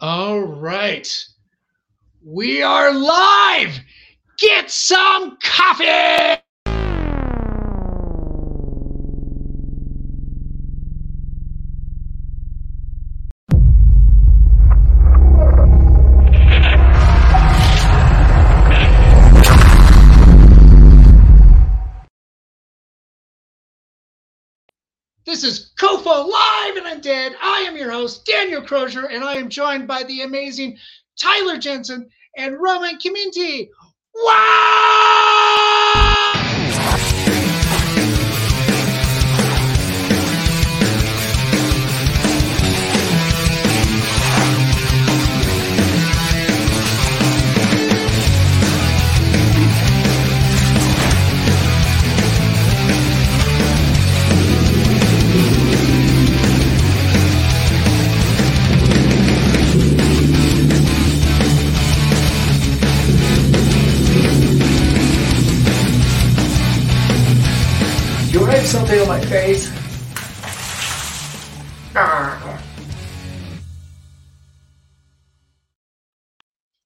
All right. We are live. Get some coffee. This is COFA Live and Undead. I am your host, Daniel Crozier, and I am joined by the amazing Tyler Jensen and Roman Chimienti. Wow! Something on my face.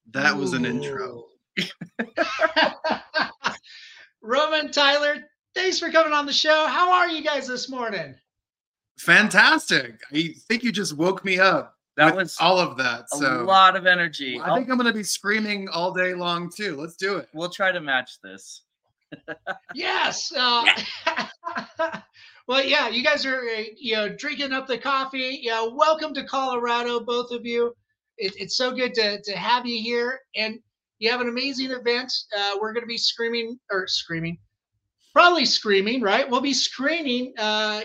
That was an intro. Roman, Tyler, thanks for coming on the show. How are you guys this morning? Fantastic. I think you just woke me up. That was all of that. A lot of energy. I think I'm going to be screaming all day long too. Let's do it. We'll try to match this. Yes. Well, yeah, you guys are, drinking up the coffee. Yeah, welcome to Colorado, both of you. It's so good to have you here, and you have an amazing event. We're going to be probably screaming, right? We'll be screening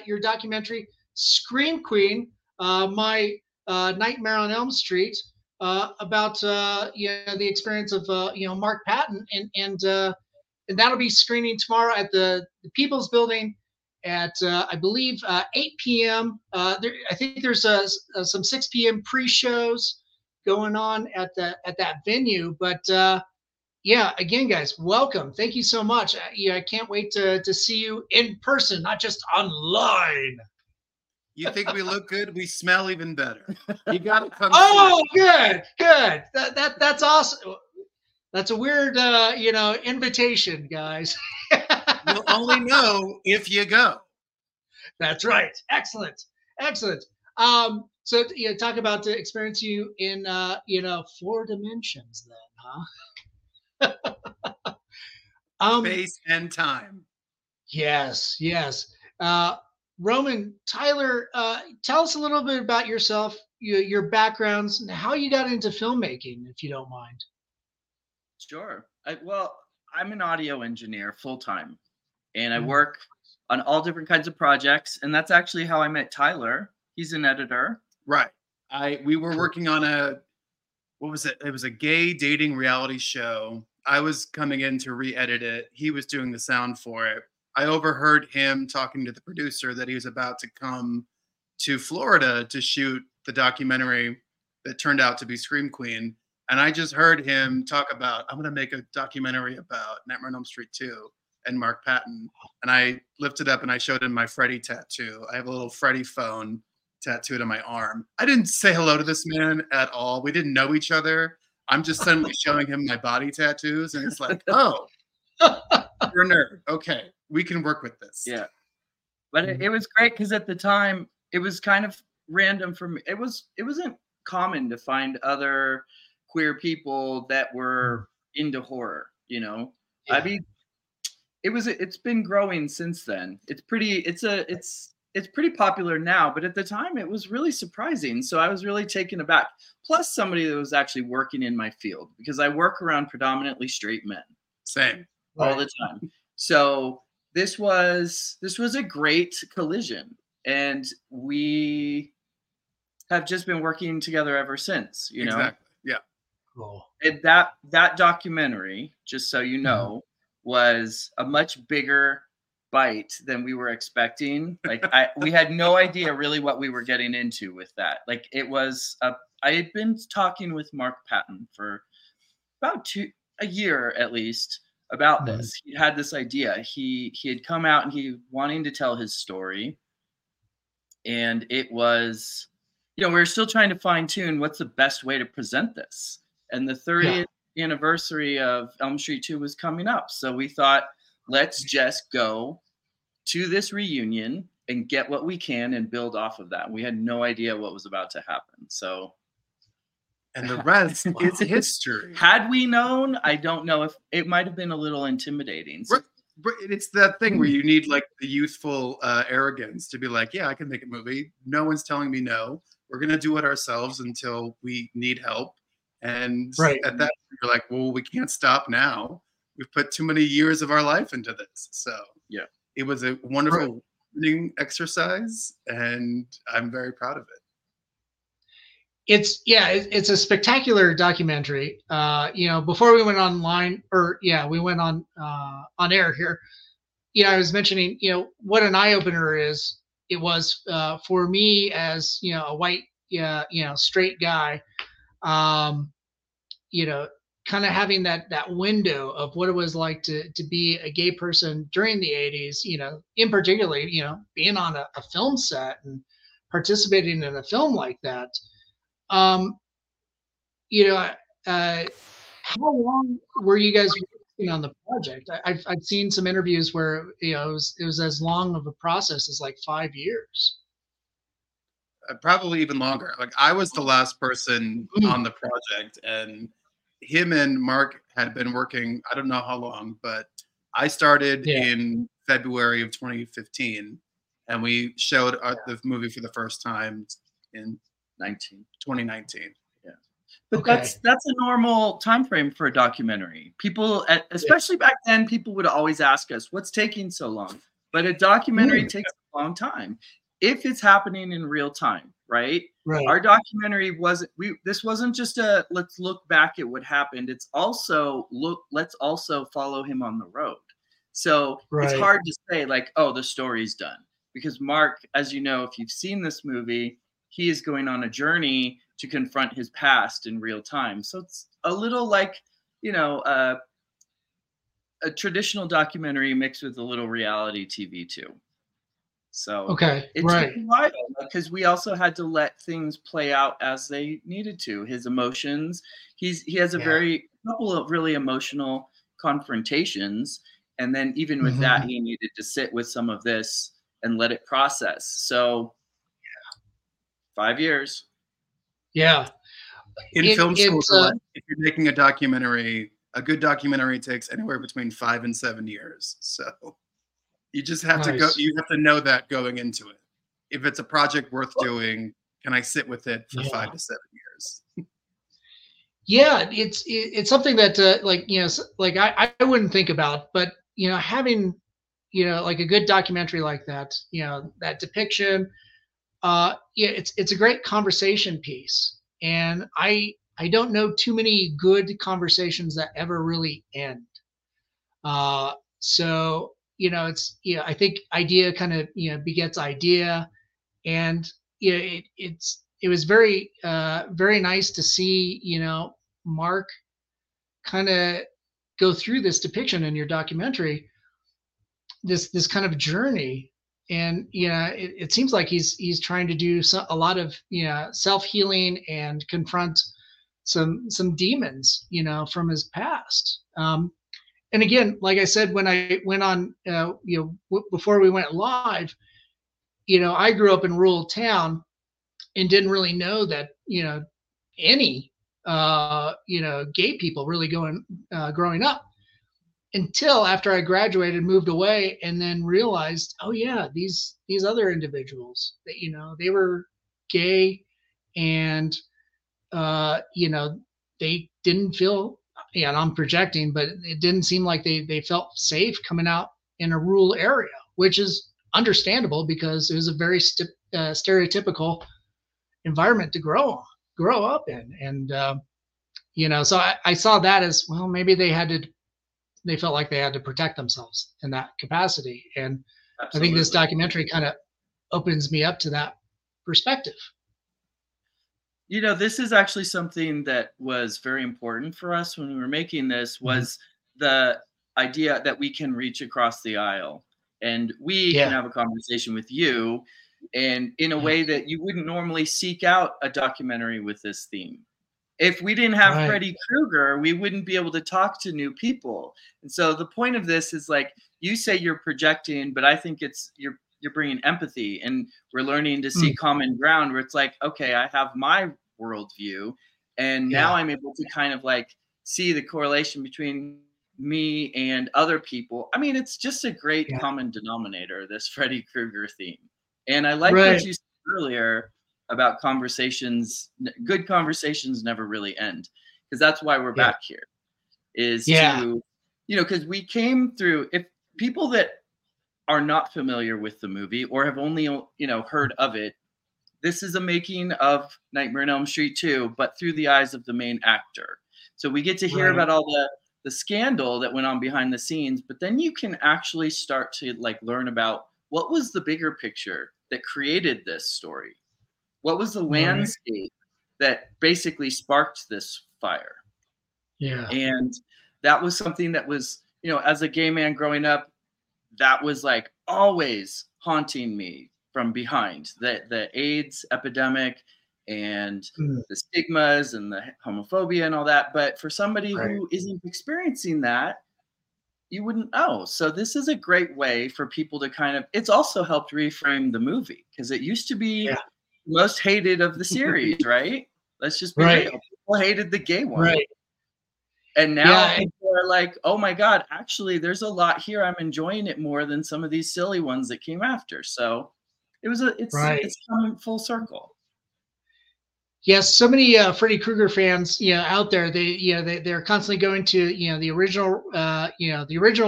your documentary, Scream Queen, my Nightmare on Elm Street, about the experience of Mark Patton, and that'll be screening tomorrow at the People's Building at, I believe, 8 p.m. I think there's some 6 p.m. pre-shows going on at that venue. But, again, guys, welcome. Thank you so much. I can't wait to see you in person, not just online. You think we look good? We smell even better. You got to come. Oh, good. That's awesome. That's a weird, invitation, guys. You'll only know if you go. That's right. Excellent. So talk about the experience you in, four dimensions then, huh? Space and time. Yes. Roman, Tyler, tell us a little bit about yourself, your backgrounds, and how you got into filmmaking, if you don't mind. Sure. I'm an audio engineer full-time, and I work on all different kinds of projects, and that's actually how I met Tyler. He's an editor. Right. We were working on it was a gay dating reality show. I was coming in to re-edit it. He was doing the sound for it. I overheard him talking to the producer that he was about to come to Florida to shoot the documentary that turned out to be Scream Queen. And I just heard him talk about, I'm going to make a documentary about Nightmare on Elm Street 2 and Mark Patton. And I lifted up and I showed him my Freddy tattoo. I have a little Freddy phone tattooed on my arm. I didn't say hello to this man at all. We didn't know each other. I'm just suddenly showing him my body tattoos. And it's like, oh, you're a nerd. Okay, we can work with this. Yeah. But it was great because at the time, it was kind of random for me. It wasn't common to find other queer people that were into horror, Yeah. I mean, it's been growing since then. It's pretty popular now, but at the time it was really surprising. So I was really taken aback. Plus somebody that was actually working in my field, because I work around predominantly straight men. Same. All the time. So this was a great collision, and we have just been working together ever since, Exactly. And that documentary, just so you know, was a much bigger bite than we were expecting. Like we had no idea really what we were getting into with that. Like it was, I had been talking with Mark Patton for about a year at least about this. He had this idea. He had come out and he wanting to tell his story, and it was you know, we're still trying to fine tune what's the best way to present this. And the 30th anniversary of Elm Street 2 was coming up. So we thought, let's just go to this reunion and get what we can and build off of that. We had no idea what was about to happen. So, and the rest is history. Had we known, I don't know if it might have been a little intimidating. It's that thing where you need like the youthful arrogance to be like, yeah, I can make a movie. No one's telling me no. We're going to do it ourselves until we need help. And at that point, you're like, well, we can't stop now. We've put too many years of our life into this. So yeah, it was a wonderful exercise, and I'm very proud of it. It's a spectacular documentary. Before we went online, we went on air here. I was mentioning, what an eye opener it was for me as, a white, straight guy, kind of having that window of what it was like to be a gay person during the 80s, in particular, being on a film set and participating in a film like that. How long were you guys working on the project? I've seen some interviews where, it was as long of a process as like 5 years. Probably even longer. Like I was the last person on the project, and him and Mark had been working, I don't know how long, but I started in February of 2015, and we showed the movie for the first time in 2019. Yeah, but that's a normal time frame for a documentary. People, especially back then, people would always ask us, "What's taking so long?" But a documentary takes a long time if it's happening in real time. Right. Our documentary this wasn't just a let's look back at what happened. It's also let's also follow him on the road. So it's hard to say like, oh, the story's done, because Mark, as you know, if you've seen this movie, he is going on a journey to confront his past in real time. So it's a little like, a traditional documentary mixed with a little reality TV too. So it took a while, because we also had to let things play out as they needed to. His emotions, he has a very couple of really emotional confrontations. And then even with that, he needed to sit with some of this and let it process. So 5 years. Yeah. In film school, if you're making a documentary, a good documentary takes anywhere between 5 and 7 years. So you just have to go. You have to know that going into it. If it's a project worth doing, can I sit with it for 5 to 7 years? Yeah, it's something that I wouldn't think about, but having like a good documentary like that, that depiction, it's a great conversation piece, and I don't know too many good conversations that ever really end. So. I think idea kind of, begets idea, and it was very, very nice to see, Mark kind of go through this depiction in your documentary, this kind of journey. And, it seems like he's trying to do a lot of, self-healing and confront some demons, from his past. And again, like I said, when I went on, before we went live, I grew up in rural town and didn't really know that, any, gay people really growing up until after I graduated, moved away, and then realized, oh yeah, these other individuals that, they were gay, and, they didn't feel, and I'm projecting, but it didn't seem like they felt safe coming out in a rural area, which is understandable because it was a very stereotypical environment to grow up in. And, so I saw that as, well, maybe they felt like they had to protect themselves in that capacity. And absolutely. I think this documentary kind of opens me up to that perspective. This is actually something that was very important for us when we were making this, was the idea that we can reach across the aisle, and we can have a conversation with you and in a way that you wouldn't normally seek out a documentary with this theme. If we didn't have Freddy Krueger, we wouldn't be able to talk to new people. And so the point of this is, like, you say you're projecting, but I think it's you're bringing empathy, and we're learning to see common ground where it's like, okay, I have my worldview, and now I'm able to kind of like see the correlation between me and other people. I mean, it's just a great common denominator, this Freddy Krueger theme. And I like what you said earlier about conversations. Good conversations never really end, because that's why we're back here, is to, you know, because we came through, if people that are not familiar with the movie or have only, you know, heard of it, this is a making of Nightmare on Elm Street 2, but through the eyes of the main actor. So we get to hear about all the scandal that went on behind the scenes, but then you can actually start to like learn about what was the bigger picture that created this story? What was the landscape that basically sparked this fire? Yeah. And that was something that was, you know, as a gay man growing up, that was like always haunting me from behind. The AIDS epidemic and the stigmas and the homophobia and all that. But for somebody who isn't experiencing that, you wouldn't know. So this is a great way for people to kind of, it's also helped reframe the movie, because it used to be most hated of the series, right? Let's just be real. People hated the gay one. Right. And now people are like, oh my God, actually there's a lot here. I'm enjoying it more than some of these silly ones that came after. So it was it's coming full circle. Yes, so many Freddy Krueger fans, you know, out there, they, you know, they're constantly going to, you know, the original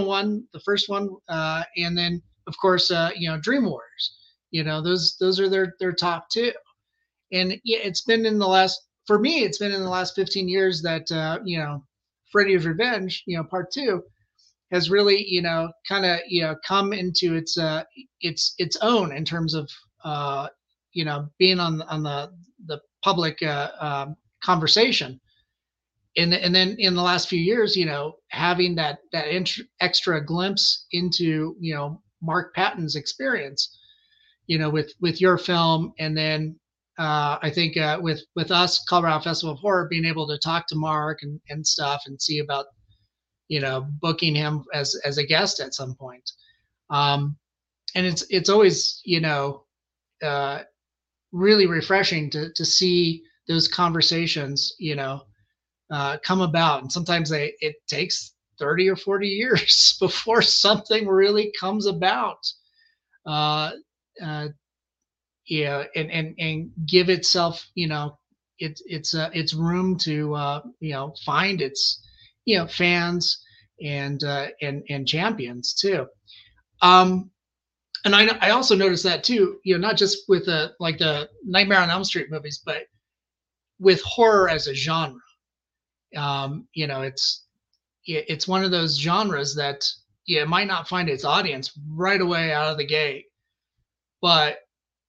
one, the first one, and then of course, you know, Dream Warriors. You know, those are their top two. And it's been in the last, for me, it's been in the last 15 years that you know, Freddy's Revenge, you know, Part Two, has really, you know, kind of, you know, come into its own in terms of you know, being on the public conversation, and then in the last few years, you know, having that extra glimpse into, you know, Mark Patton's experience, you know, with your film, and then I think with us, Colorado Festival of Horror, being able to talk to Mark and stuff, and see about, you know, booking him as a guest at some point, and it's always, you know, really refreshing to see those conversations, you know, come about. And sometimes it takes 30 or 40 years before something really comes about, you know, and give itself, you know, its room to, you know, find its, you know, fans and champions too. And I also noticed that too, you know, not just with like the Nightmare on Elm Street movies, but with horror as a genre. You know, it's one of those genres that, yeah, it might not find its audience right away out of the gate, but,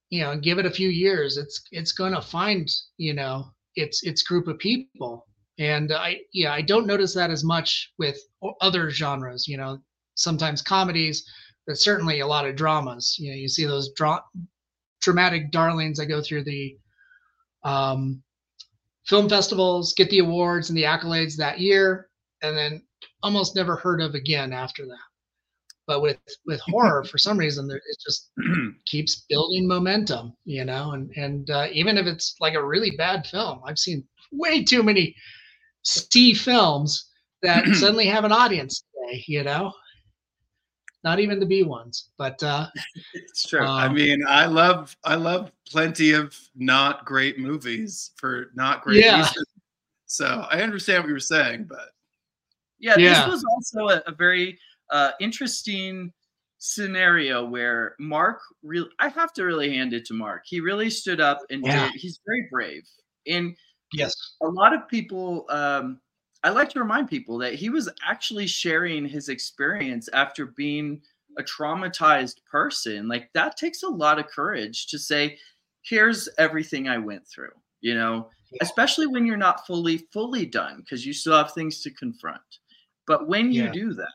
you know, give it a few years, it's going to find, you know, its group of people. And I don't notice that as much with other genres, you know, sometimes comedies, but certainly a lot of dramas. You know, you see those dramatic darlings that go through the film festivals, get the awards and the accolades that year, and then almost never heard of again after that. But with horror, for some reason, it just keeps building momentum, you know, and even if it's like a really bad film, I've seen way too many C films that suddenly have an audience today, you know. Not even the B ones, but it's true. I mean, I love plenty of not great movies for not great reasons. So I understand what you were saying, but this was also a very interesting scenario where Mark I have to really hand it to Mark. He really stood up and he's very brave. And a lot of people. I like to remind people that he was actually sharing his experience after being a traumatized person. Like, that takes a lot of courage to say, here's everything I went through, you know, especially when you're not fully done, because you still have things to confront. But when you do that,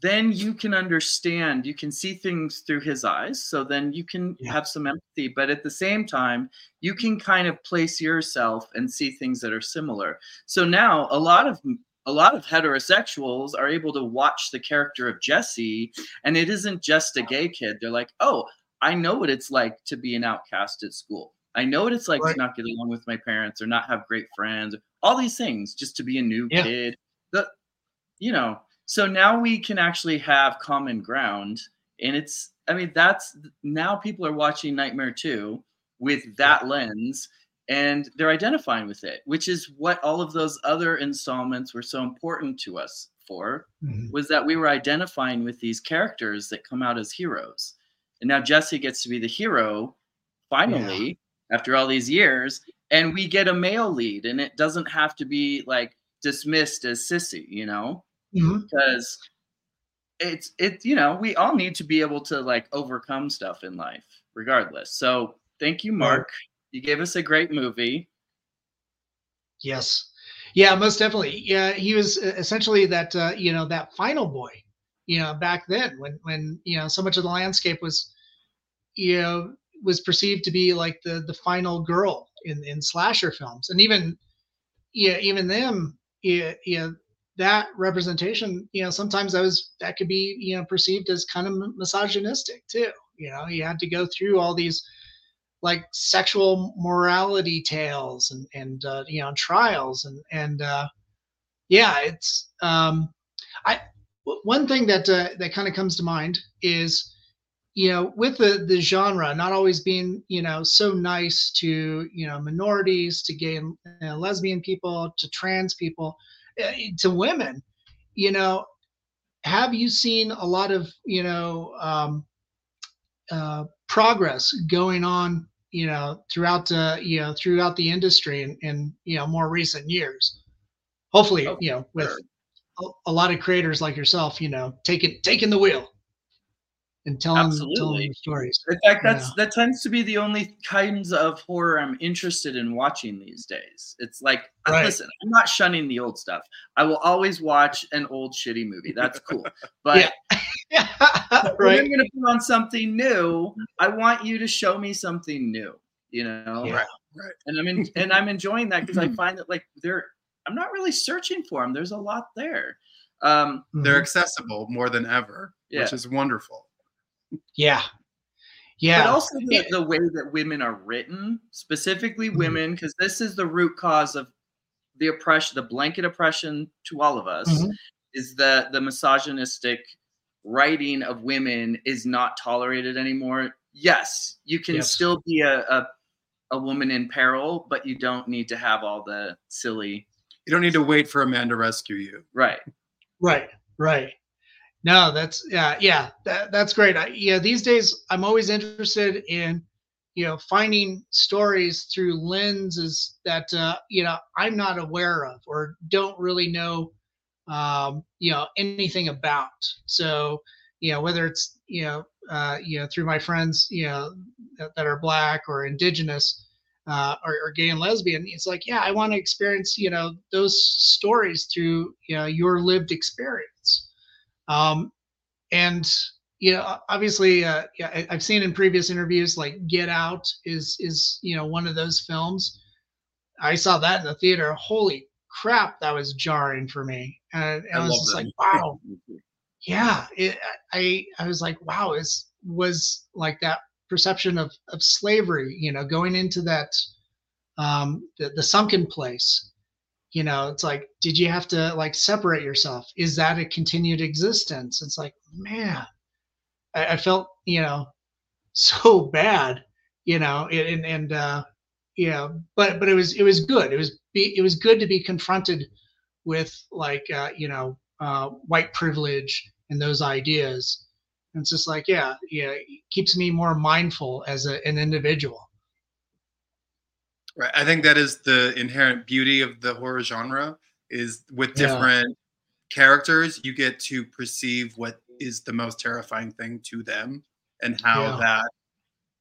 then you can understand, you can see things through his eyes. So then you can have some empathy, but at the same time, you can kind of place yourself and see things that are similar. So now a lot of heterosexuals are able to watch the character of Jesse, and it isn't just a gay kid. They're like, oh, I know what it's like to be an outcast at school. I know what it's like to not get along with my parents or not have great friends, all these things, just to be a new kid, So now we can actually have common ground, and it's, I mean, that's, now people are watching Nightmare 2 with that lens, and they're identifying with it, which is what all of those other installments were so important to us for, was that we were identifying with these characters that come out as heroes. And now Jesse gets to be the hero, finally, after all these years, and we get a male lead, and it doesn't have to be, like, dismissed as sissy, you know? Because it's we all need to be able to like overcome stuff in life regardless. So thank you, Mark. You gave us a great movie. Yes. Yeah, most definitely. Yeah. He was essentially that, that final boy, back then when, so much of the landscape was perceived to be like the final girl in slasher films. And even them, that representation, sometimes that could be, perceived as kind of misogynistic too. You had to go through all these like sexual morality tales and trials one thing that kind of comes to mind is, with the genre not always being, so nice to, minorities, to gay and lesbian people, to trans people, to women, have you seen a lot of, progress going on, throughout the industry in more recent years, hopefully, with a lot of creators like yourself, taking the wheel and telling stories. In fact, that tends to be the only kinds of horror I'm interested in watching these days. It's like, listen, I'm not shunning the old stuff. I will always watch an old shitty movie. That's cool. But when I'm going to put on something new, I want you to show me something new, Right. And I'm enjoying that because I find that like I'm not really searching for them. There's a lot there. They're accessible more than ever, which is wonderful. But also the way that women are written, specifically women, because this is the root cause of the oppression, the blanket oppression to all of us, is that the misogynistic writing of women is not tolerated anymore. Yes, you can still be a woman in peril, but you don't need to have all the silly. You don't need to wait for a man to rescue you. Right. No, that's that's great. These days I'm always interested in, finding stories through lenses that I'm not aware of or don't really know, anything about. So, whether it's through my friends, that are Black or Indigenous or gay and lesbian, it's like I want to experience, those stories through your lived experience. Obviously, I've seen in previous interviews, like Get Out is, one of those films. I saw that in the theater. Holy crap. That was jarring for me. And I was just like, wow. I was like, wow, was like that perception of slavery, going into that, the sunken place. It's like, did you have to like separate yourself? Is that a continued existence? It's like, man, I felt, so bad, but it was good. It was good to be confronted with like, white privilege and those ideas. And it's just like, it keeps me more mindful as an individual. Right. I think that is the inherent beauty of the horror genre, is with different characters, you get to perceive what is the most terrifying thing to them and how that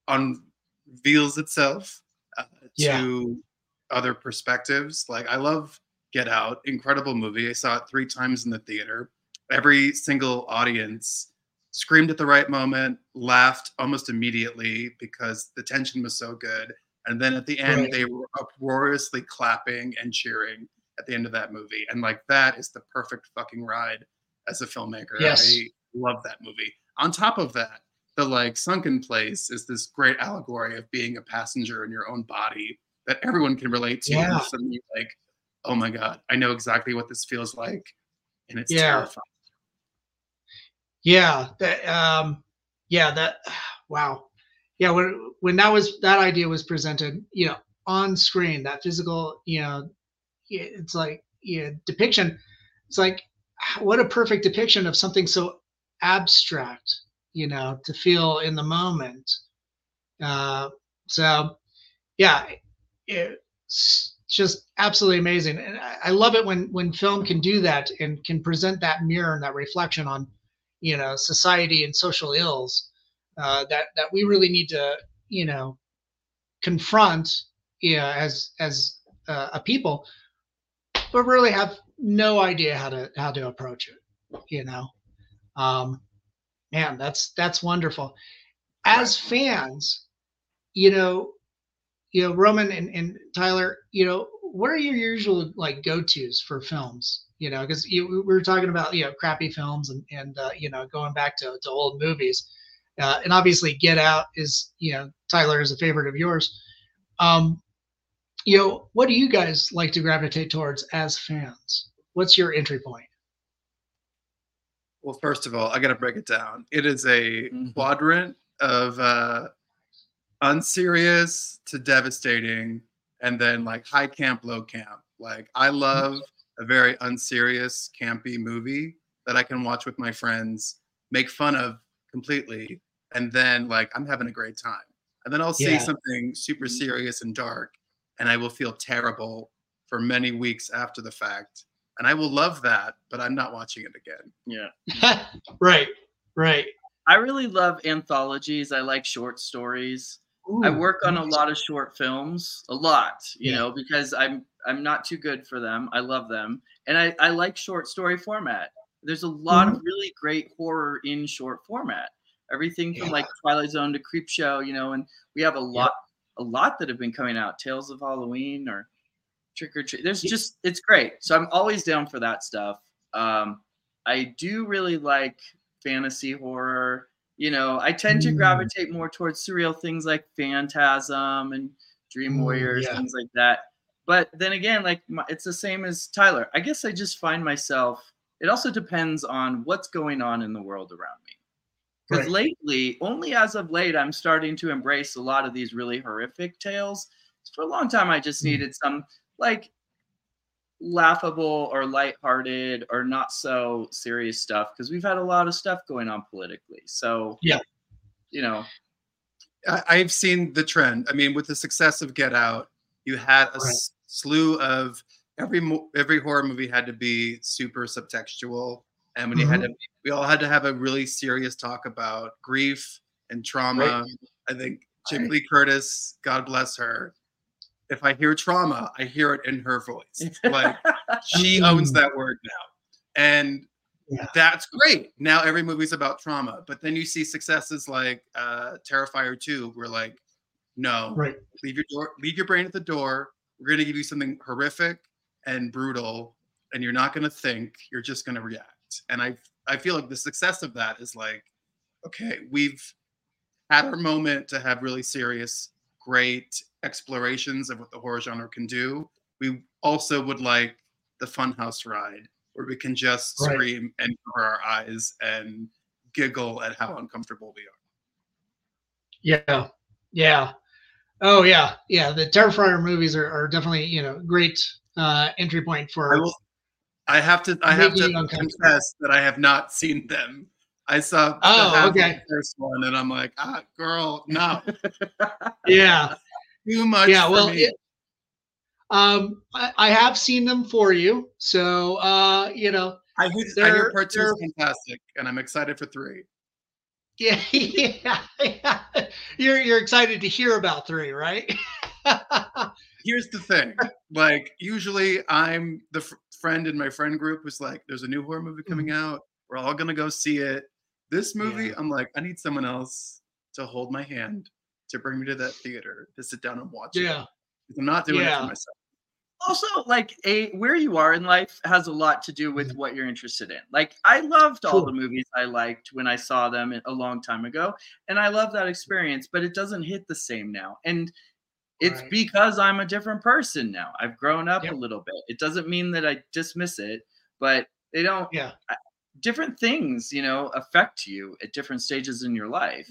unveils itself to other perspectives. Like, I love Get Out. Incredible movie. I saw it 3 times in the theater. every single audience screamed at the right moment, laughed almost immediately because the tension was so good. And then at the end, They were uproariously clapping and cheering at the end of that movie. And like, that is the perfect fucking ride as a filmmaker. Yes. I love that movie. On top of that, the like Sunken Place is this great allegory of being a passenger in your own body that everyone can relate to. Yeah. And suddenly like, oh my God, I know exactly what this feels like. And it's terrifying. Yeah. Wow. Yeah. When that idea was presented, you know, on screen, that physical, you know, it's like, yeah, depiction. It's like, what a perfect depiction of something so abstract, you know, to feel in the moment. So yeah, it's just absolutely amazing. And I love it when film can do that and can present that mirror and that reflection on, you know, society and social ills that we really need to, you know, confront, you know, as a people, but really have no idea how to approach it, you know. Man, that's wonderful. As fans, you know, Roman and Tyler, you know, what are your usual like go-tos for films? You know, because we were talking about, you know, crappy films and you know, going back to old movies, and obviously Get Out is, you know, Tyler is a favorite of yours. You know, what do you guys like to gravitate towards as fans? What's your entry point? Well, first of all, I got to break it down. It is a quadrant of unserious to devastating, and then like high camp, low camp. Like I love a very unserious, campy movie that I can watch with my friends, make fun of completely, and then like I'm having a great time. And then I'll see something super serious and dark, and I will feel terrible for many weeks after the fact. And I will love that, but I'm not watching it again. Yeah. Right. I really love anthologies. I like short stories. Ooh, I work on a lot of short films, you know, because I'm not too good for them. I love them. And I like short story format. There's a lot of really great horror in short format. Everything from like Twilight Zone to Creepshow, you know, and we have a lot that have been coming out. Tales of Halloween or Trick or Treat. There's just, it's great. So I'm always down for that stuff. I do really like fantasy horror. You know, I tend to gravitate more towards surreal things like Phantasm and Dream Warriors, things like that. But then again, like it's the same as Tyler. I guess I just find myself, it also depends on what's going on in the world around me. Because as of late, I'm starting to embrace a lot of these really horrific tales. For a long time, I just needed some like laughable or lighthearted or not so serious stuff, because we've had a lot of stuff going on politically. So, you know, I've seen the trend. I mean, with the success of Get Out, you had a slew of every horror movie had to be super subtextual. And when we all had to have a really serious talk about grief and trauma. I think Jim Lee Curtis, God bless her. If I hear trauma, I hear it in her voice. Like she owns that word now. And that's great. Now every movie's about trauma. But then you see successes like Terrifier 2, where like, no, leave your brain at the door. We're gonna give you something horrific and brutal, and you're not gonna think, you're just gonna react. And I feel like the success of that is like, okay, we've had our moment to have really serious, great explorations of what the horror genre can do. We also would like the funhouse ride where we can just scream and cover our eyes and giggle at how uncomfortable we are. Yeah. Yeah. Oh yeah. Yeah. The Terrifier movies are definitely, you know, great entry point for I have to confess that I have not seen them. I saw the first one, and I'm like, girl, no. Too much. Yeah, well, for me. I have seen them for you, so you know. I hear part two is fantastic, and I'm excited for 3. Yeah. You're excited to hear about 3, right? Here's the thing. Like, usually I'm the friend in my friend group was like, there's a new horror movie coming out. We're all going to go see it. This movie, yeah. I'm like, I need someone else to hold my hand, to bring me to that theater, to sit down and watch yeah. it. I'm not doing yeah. it for myself. Also, like, where you are in life has a lot to do with what you're interested in. Like, I loved all the movies I liked when I saw them a long time ago, and I love that experience, but it doesn't hit the same now. And it's right. because I'm a different person now. I've grown up yep. a little bit. It doesn't mean that I dismiss it, but they don't yeah. Different things, you know, affect you at different stages in your life.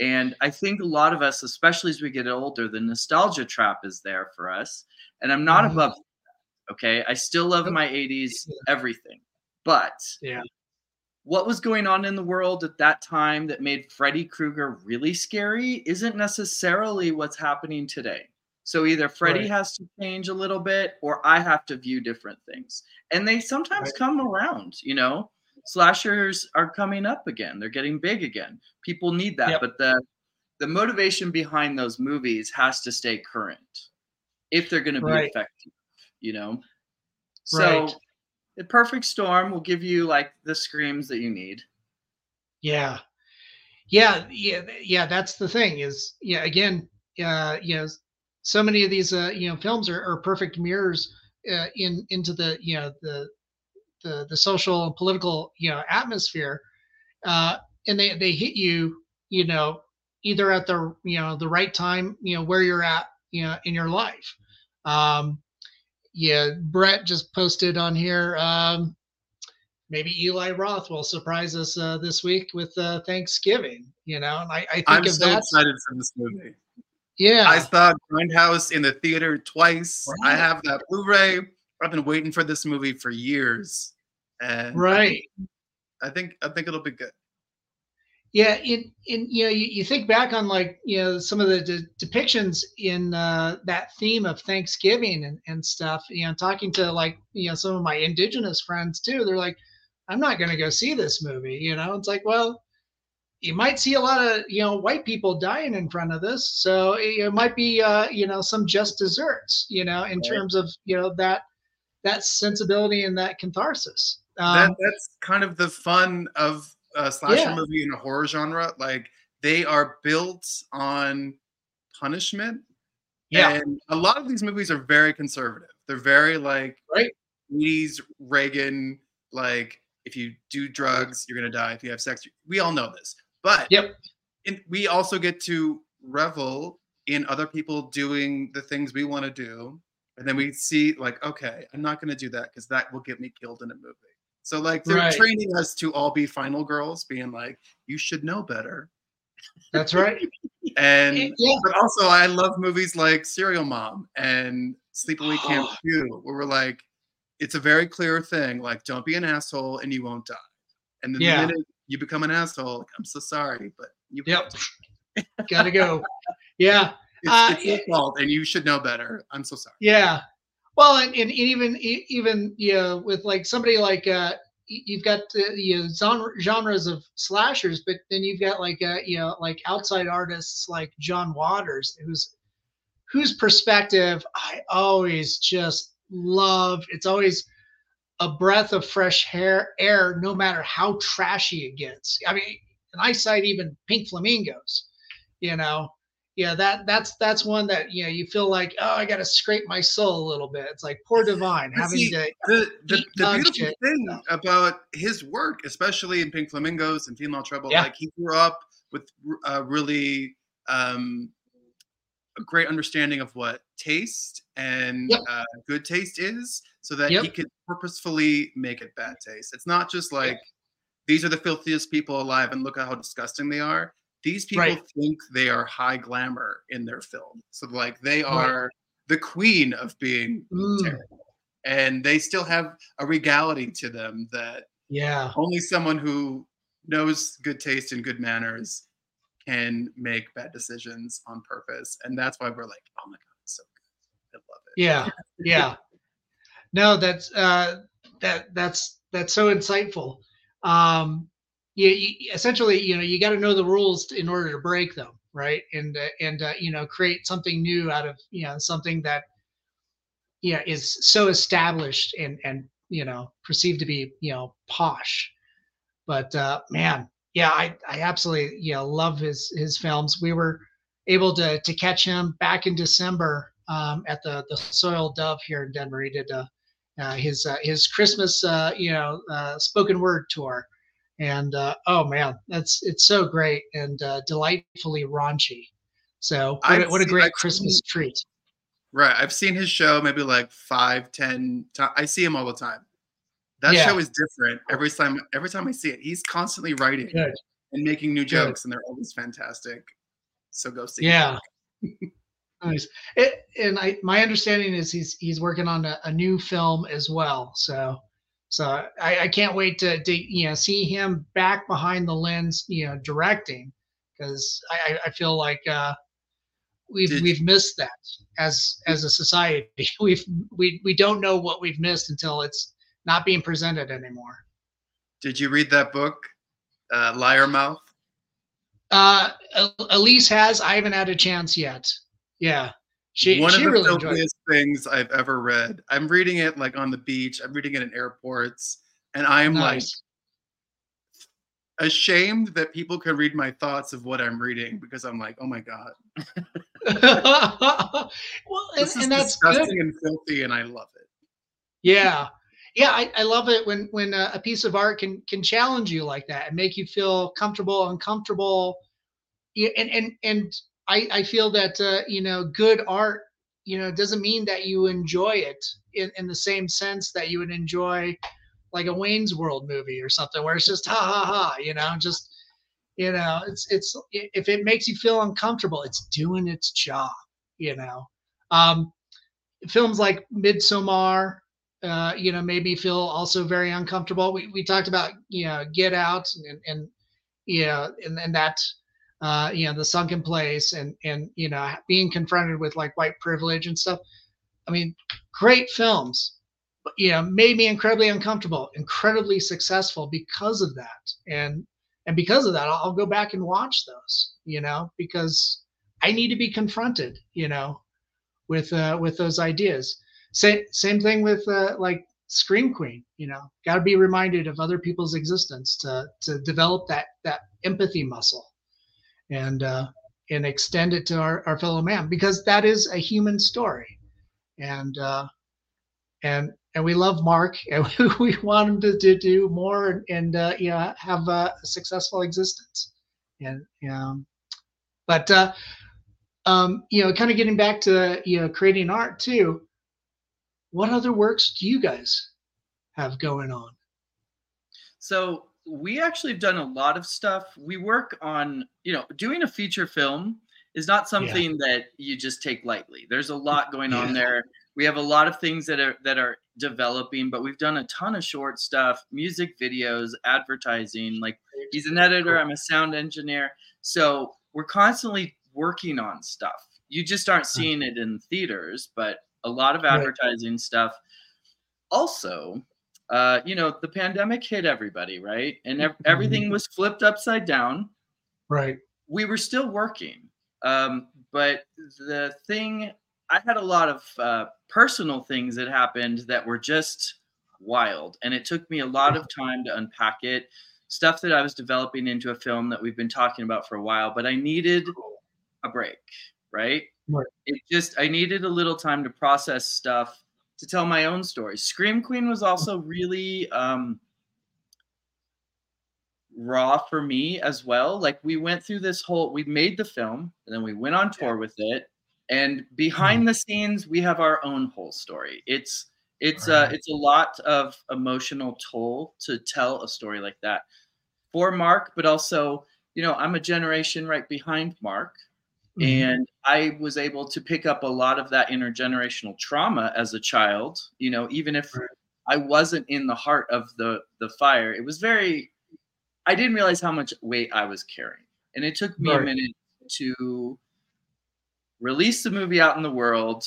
And I think a lot of us, especially as we get older, the nostalgia trap is there for us. And I'm not above that, okay? I still love my 80s everything. But yeah. what was going on in the world at that time that made Freddy Krueger really scary isn't necessarily what's happening today. So either Freddy right. has to change a little bit, or I have to view different things. And they sometimes right. come around, you know? Slashers are coming up again. They're getting big again. People need that. Yep. But the motivation behind those movies has to stay current if they're going to be right. effective, you know? So right. the perfect storm will give you like the screams that you need. Yeah. Yeah. Yeah. Yeah. That's the thing is, yeah, again, you know, so many of these, you know, films are perfect mirrors into the, you know, the social and political, you know, atmosphere, and they hit you, you know, either at the, you know, the right time, you know, where you're at, you know, in your life. Yeah, Brett just posted on here, maybe Eli Roth will surprise us this week with Thanksgiving, you know, and I'm so excited for this movie. Yeah. I saw Grindhouse in the theater twice. Right. I have that Blu-ray. I've been waiting for this movie for years, and right. I think it'll be good. Yeah, you know, you think back on, like, you know, some of the depictions in that theme of Thanksgiving and stuff. You know, talking to, like, you know, some of my indigenous friends too. They're like, I'm not going to go see this movie. You know, it's like, well, you might see a lot of, you know, white people dying in front of this, so it might be you know, some just desserts. You know, in right. terms of, you know, that sensibility and that catharsis. That's kind of the fun of a slasher yeah. movie in a horror genre. Like, they are built on punishment. Yeah. And a lot of these movies are very conservative. They're very, like, right. 80s Reagan, like, if you do drugs, you're going to die. If you have sex, we all know this. But yep. We also get to revel in other people doing the things we want to do. And then we see, like, okay, I'm not going to do that because that will get me killed in a movie. So, like, they're right. training us to all be final girls, being like, you should know better. That's right. And yeah. but also, I love movies like Serial Mom and Sleepaway Camp 2, where we're like, it's a very clear thing. Like, don't be an asshole and you won't die. And then yeah. the minute you become an asshole, like, I'm so sorry, but you yep. gotta go. Yeah. It's your fault, and you should know better. I'm so sorry. Yeah. Well, and even you know, with, like, somebody like you've got you know, genres of slashers, but then you've got, like, you know, like, outside artists like John Waters, whose perspective I always just love. It's always a breath of fresh air, no matter how trashy it gets. I mean, and I cite even Pink Flamingos, you know. Yeah, that's one that, you know, you feel like, oh, I got to scrape my soul a little bit. It's like poor Divine having to. The beautiful thing about his work, especially in Pink Flamingos and Female Trouble, yeah. like, he grew up with really a great understanding of what taste and yep. Good taste is, so that yep. he could purposefully make it bad taste. It's not just like yep. these are the filthiest people alive and look at how disgusting they are. These people right. think they are high glamour in their film. So, like, they are right. the queen of being terrible. And they still have a regality to them that yeah. only someone who knows good taste and good manners can make bad decisions on purpose. And that's why we're like, oh my God, it's so good. I love it. Yeah. Yeah. No, that's so insightful. You essentially, you know, you got to know the rules in order to break them, right? And you know, create something new out of, you know, something that, you know, is so established and you know, perceived to be, you know, posh. But man, yeah, I absolutely love his films. We were able to catch him back in December at the Soiled Dove here in Denver. He did his Christmas spoken word tour, and oh man, it's so great and delightfully raunchy. So what a great Christmas treat. Right. I've seen his show maybe like 5-10 times. I see him all the time. That show is different every time I see it. He's constantly writing and making new jokes, and they're always fantastic. So go see him. Nice. My understanding is he's working on a new film as well. So I can't wait to see him back behind the lens, directing, because I feel like we've missed that as a society. We don't know what we've missed until it's not being presented anymore. Did you read that book, Liarmouth? Elise has. I haven't had a chance yet. Yeah, she really enjoyed it. One of the filthiest things I've ever read. I'm reading it like on the beach. I'm reading it in airports, and I'm like ashamed that people can read my thoughts of what I'm reading, because I'm like, oh my god. Well, this is disgusting that's good. And filthy, and I love it. Yeah. Yeah, I love it when a piece of art can challenge you like that and make you feel comfortable, uncomfortable. Yeah, and I feel that good art doesn't mean that you enjoy it in the same sense that you would enjoy like a Wayne's World movie or something, where it's just ha ha ha, it's if it makes you feel uncomfortable, it's doing its job, Films like Midsommar. Made me feel also very uncomfortable. We talked about, Get Out and that, the sunken place and being confronted with like white privilege and stuff. I mean, great films, but, made me incredibly uncomfortable, incredibly successful because of that. And because of that, I'll go back and watch those, because I need to be confronted, with those ideas. Same thing with like Scream Queen, got to be reminded of other people's existence to develop that empathy muscle and extend it to our fellow man, because that is a human story. And we love Mark, and we want him to do more and have a successful existence. But kind of getting back to, creating art too. What other works do you guys have going on? So we actually have done a lot of stuff. We work on, doing a feature film is not something that you just take lightly. There's a lot going on there. We have a lot of things that are developing, but we've done a ton of short stuff, music videos, advertising. Like, he's an editor, I'm a sound engineer. So we're constantly working on stuff. You just aren't seeing it in theaters, but a lot of advertising stuff. Also, the pandemic hit everybody, right? And everything was flipped upside down. Right. We were still working. But the thing, I had a lot of personal things that happened that were just wild. And it took me a lot of time to unpack it. Stuff that I was developing into a film that we've been talking about for a while, but I needed a break, right? Right. I needed a little time to process stuff, to tell my own story. Scream Queen was also really raw for me as well. Like, we went through we made the film, and then we went on tour with it. And behind the scenes, we have our own whole story. It's a lot of emotional toll to tell a story like that for Mark, but also, I'm a generation right behind Mark. And I was able to pick up a lot of that intergenerational trauma as a child, even if I wasn't in the heart of the fire. It was I didn't realize how much weight I was carrying. And it took me a minute to release the movie out in the world,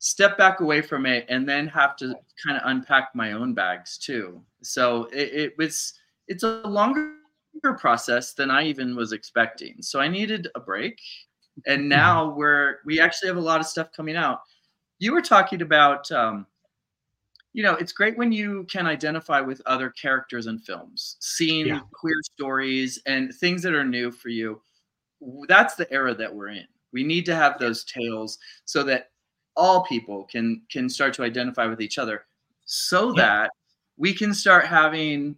step back away from it, and then have to kind of unpack my own bags too. So it's a longer process than I even was expecting. So I needed a break. And now we actually have a lot of stuff coming out. You were talking about you know, it's great when you can identify with other characters in films, seeing queer stories and things that are new for you. That's the era that we're in. We need to have those tales so that all people can start to identify with each other, so that we can start having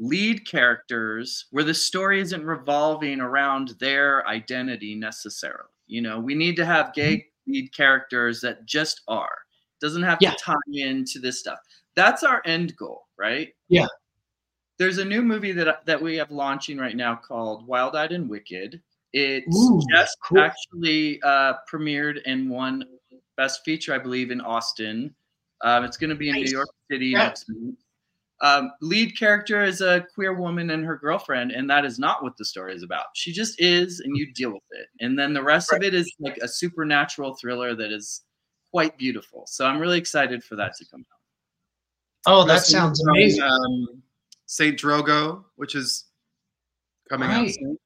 lead characters where the story isn't revolving around their identity necessarily. You know, we need to have gay lead characters that just are. Doesn't have to tie into this stuff. That's our end goal, right? Yeah. There's a new movie that we have launching right now called Wild Eyed and Wicked. It's actually premiered and won Best Feature, I believe, in Austin. It's going to be in New York City next month. Lead character is a queer woman and her girlfriend, and that is not what the story is about. She just is, and you deal with it. And then the rest of it is like a supernatural thriller that is quite beautiful. So I'm really excited for that to come out. Oh, that sounds amazing. St. Drogo, which is coming out soon.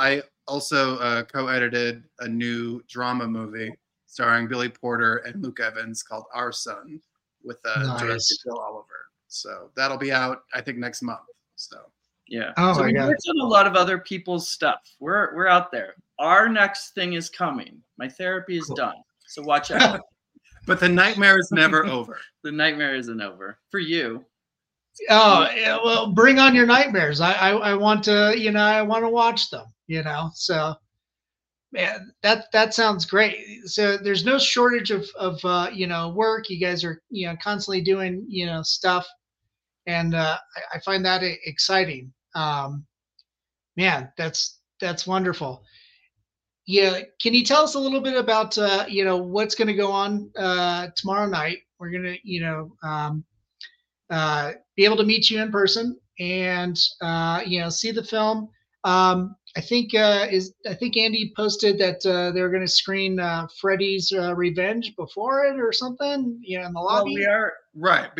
I also co-edited a new drama movie starring Billy Porter and Luke Evans called Our Son, with director Phil Oliver. So that'll be out, I think, next month. So we worked on a lot of other people's stuff. We're out there. Our next thing is coming. My therapy is done, so watch out. But the nightmare is never over. The nightmare isn't over for you. Oh, well, bring on your nightmares. I want to, you know, I want to watch them, you know. So, man, that sounds great. So there's no shortage of you know, work. You guys are, you know, constantly doing, you know, stuff. And I find that exciting. Man, that's wonderful. Yeah. Can you tell us a little bit about, you know, what's going to go on tomorrow night? We're going to, you know, be able to meet you in person and you know, see the film. I think Andy posted that they were going to screen Freddy's Revenge before it or something, you know, in the lobby. Well, we are right.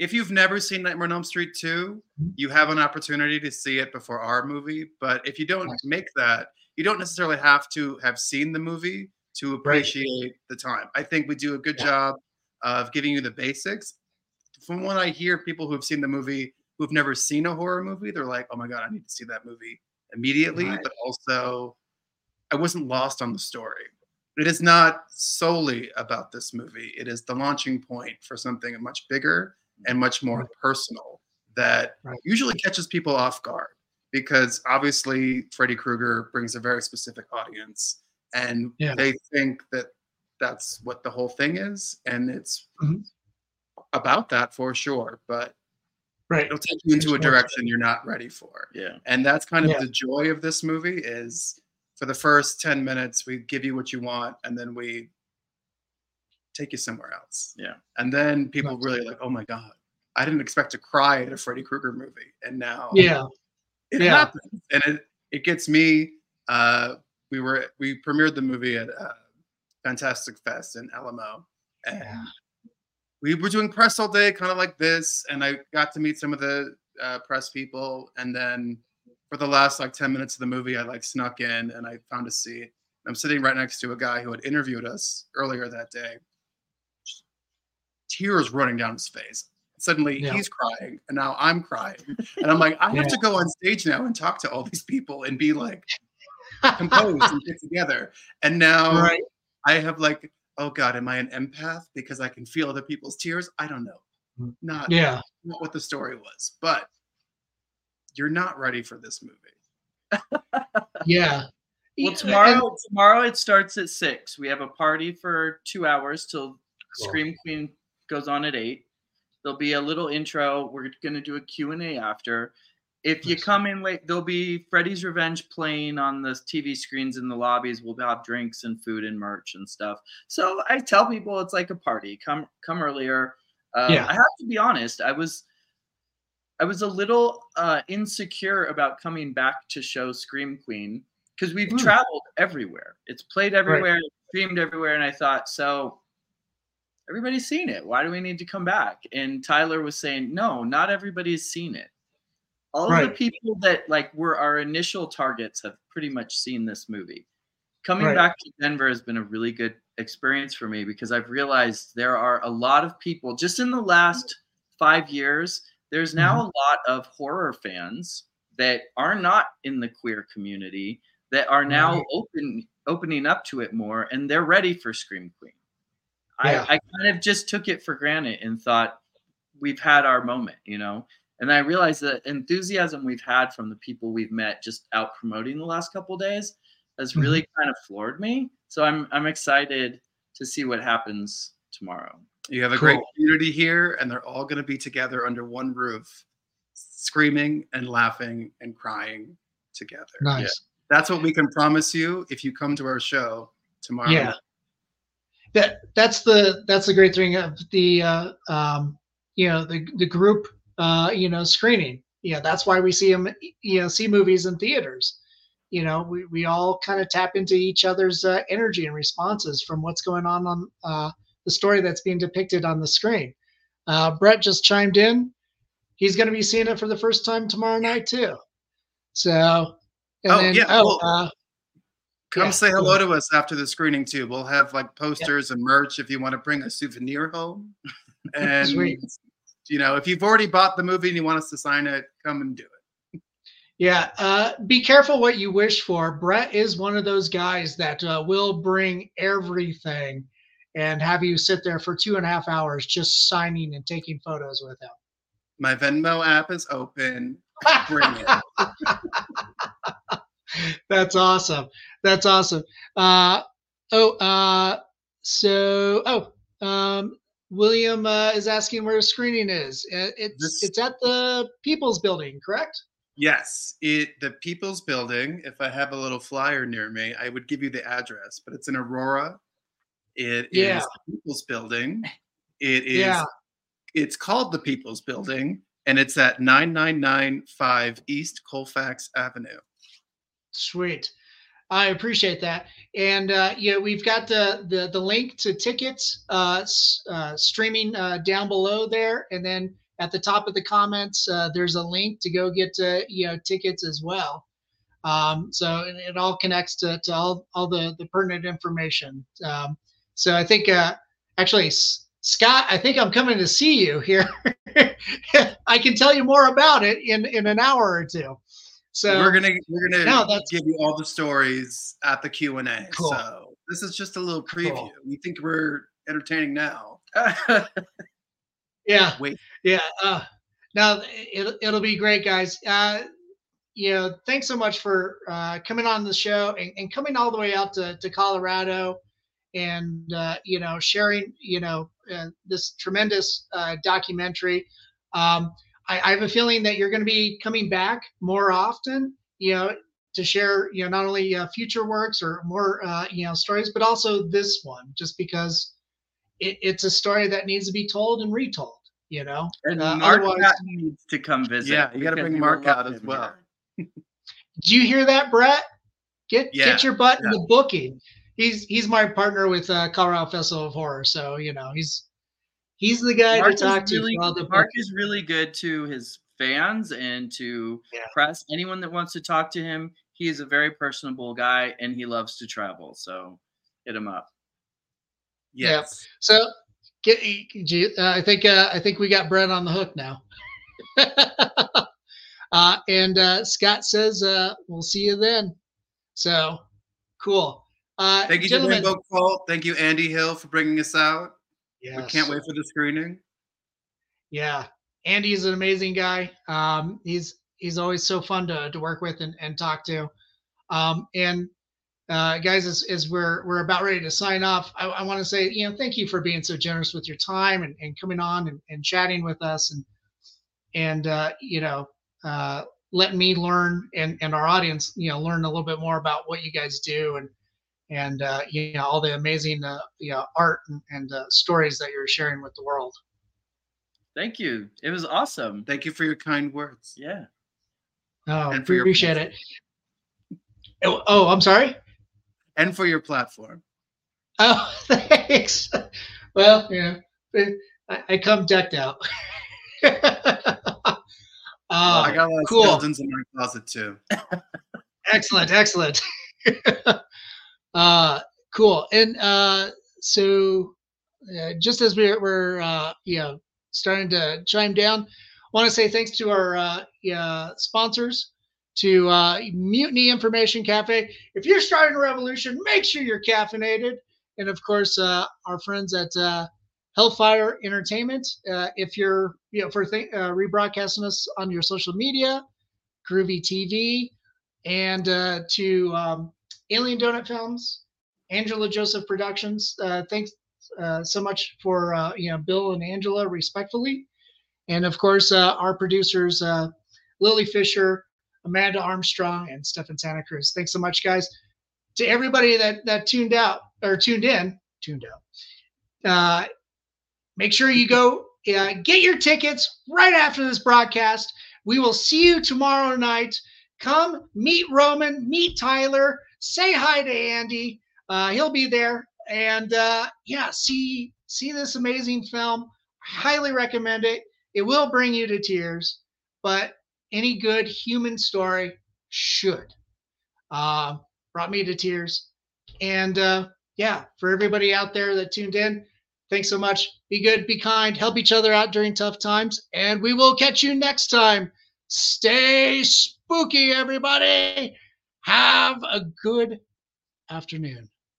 If you've never seen Nightmare on Elm Street 2, you have an opportunity to see it before our movie. But if you don't make that, you don't necessarily have to have seen the movie to appreciate the time. I think we do a good job of giving you the basics. From what I hear, people who have seen the movie, who've never seen a horror movie, they're like, oh my God, I need to see that movie immediately. Right. But also, I wasn't lost on the story. It is not solely about this movie. It is the launching point for something much bigger and much more personal that usually catches people off guard. Because obviously, Freddy Krueger brings a very specific audience. And they think that that's what the whole thing is. And it's... about that for sure, but it'll take you into a direction you're not ready for. Yeah. And that's kind of the joy of this movie is for the first 10 minutes, we give you what you want and then we take you somewhere else. Yeah. And then people really like, oh my God, I didn't expect to cry at a Freddy Krueger movie. And now it happens. And it gets me, we premiered the movie at Fantastic Fest in Alamo. And we were doing press all day, kind of like this, and I got to meet some of the press people. And then for the last 10 minutes of the movie, I snuck in and I found a seat. I'm sitting right next to a guy who had interviewed us earlier that day. Tears running down his face. Suddenly he's crying, and now I'm crying. And I'm like, I have to go on stage now and talk to all these people and be like composed and get together. And now I have oh God, am I an empath? Because I can feel other people's tears. I don't know. Not what the story was, but you're not ready for this movie. Well, tomorrow it starts at 6. We have a party for 2 hours till Scream Queen goes on at 8. There'll be a little intro. We're going to do a Q&A after. If you come in late, there'll be Freddy's Revenge playing on the TV screens in the lobbies. We'll have drinks and food and merch and stuff. So I tell people it's like a party. Come earlier. I have to be honest. I was a little insecure about coming back to show Scream Queen because we've traveled everywhere. It's played everywhere, streamed everywhere, and I thought, so everybody's seen it. Why do we need to come back? And Tyler was saying, no, not everybody's seen it. All of the people that were our initial targets have pretty much seen this movie. Coming back to Denver has been a really good experience for me because I've realized there are a lot of people just in the last 5 years. There's now a lot of horror fans that are not in the queer community that are now opening up to it more, and they're ready for Scream Queen. Yeah. I kind of just took it for granted and thought we've had our moment, you know? And I realized that enthusiasm we've had from the people we've met just out promoting the last couple of days has really kind of floored me. So I'm excited to see what happens tomorrow. You have a great community here, and they're all going to be together under one roof, screaming and laughing and crying together. Nice. Yeah. That's what we can promise you if you come to our show tomorrow. Yeah. That's the great thing of the the group screening. Yeah, that's why we see them, see movies in theaters. You know, we all kind of tap into each other's energy and responses from what's going on the story that's being depicted on the screen. Brett just chimed in. He's going to be seeing it for the first time tomorrow night too. So, come say hello to us after the screening too. We'll have like posters and merch if you want to bring a souvenir home. And sweet. You know, if you've already bought the movie and you want us to sign it, come and do it. Yeah, be careful what you wish for. Brett is one of those guys that will bring everything and have you sit there for 2.5 hours just signing and taking photos with him. My Venmo app is open. Bring it. That's awesome. William is asking where screening is. It's at the People's Building, correct? Yes, the People's Building. If I have a little flyer near me, I would give you the address, but it's in Aurora. It is the People's Building. It's called the People's Building, and it's at 9995 East Colfax Avenue. Sweet. I appreciate that. And we've got the link to tickets streaming down below there, and then at the top of the comments there's a link to go get tickets as well. So it all connects to all the pertinent information. So I think actually, Scott, I think I'm coming to see you here. I can tell you more about it in an hour or two. So we're gonna give you all the stories at the Q&A. Cool. So this is just a little preview. Cool. We think we're entertaining now. Yeah. Wait. Yeah. Now it'll be great, guys. Thanks so much for coming on the show and coming all the way out to Colorado and, sharing, this tremendous documentary. I have a feeling that you're going to be coming back more often, to share, not only future works or more, stories, but also this one, just because it's a story that needs to be told and retold, And Mark needs to come visit. Yeah, you got to bring Mark out as well. Here. Do you hear that, Brett? Get your butt in the booking. He's my partner with Colorado Festival of Horror, so he's the guy Mark to talk to. Really, Mark is really good to his fans and to press. Anyone that wants to talk to him, he is a very personable guy, and he loves to travel. So hit him up. Yes. Yeah. So I think we got Brett on the hook now. And Scott says, we'll see you then. So, cool. Thank you, gentlemen. Thank you, Andy Hill, for bringing us out. Yes. We can't wait for the screening. Yeah. Andy's an amazing guy. He's always so fun to work with and talk to. Guys, as we're about ready to sign off, I want to say, thank you for being so generous with your time and coming on and chatting with us and let me learn and our audience, learn a little bit more about what you guys do and all the amazing, art and stories that you're sharing with the world. Thank you. It was awesome. Thank you for your kind words. Yeah. Oh, and we appreciate it. Oh, I'm sorry. And for your platform. Oh, thanks. Well, I come decked out. I got a lot of skeletons in my closet too. Excellent. Cool. And so just as we're you know, starting to chime down, want to say thanks to our sponsors, to Mutiny Information Cafe. If you're starting a revolution, make sure you're caffeinated. And of course, our friends at Hellfire Entertainment. If you're, you know, for rebroadcasting us on your social media, Groovy TV, and to Alien Donut Films, Angela Joseph Productions. Thanks so much for you know, Bill and Angela, respectfully. And of course, our producers, Lily Fisher, Amanda Armstrong, and Stefan Santa Cruz. Thanks so much, guys. To everybody that tuned out or tuned in, make sure you go get your tickets right after this broadcast. We will see you tomorrow night. Come meet Roman, meet Tyler, say hi to Andy. He'll be there. And yeah, see this amazing film. Highly recommend it. It will bring you to tears, but any good human story should. Brought me to tears. And yeah, for everybody out there that tuned in, thanks so much. Be good, be kind, help each other out during tough times, and we will catch you next time. Stay spooky, everybody. Have a good afternoon.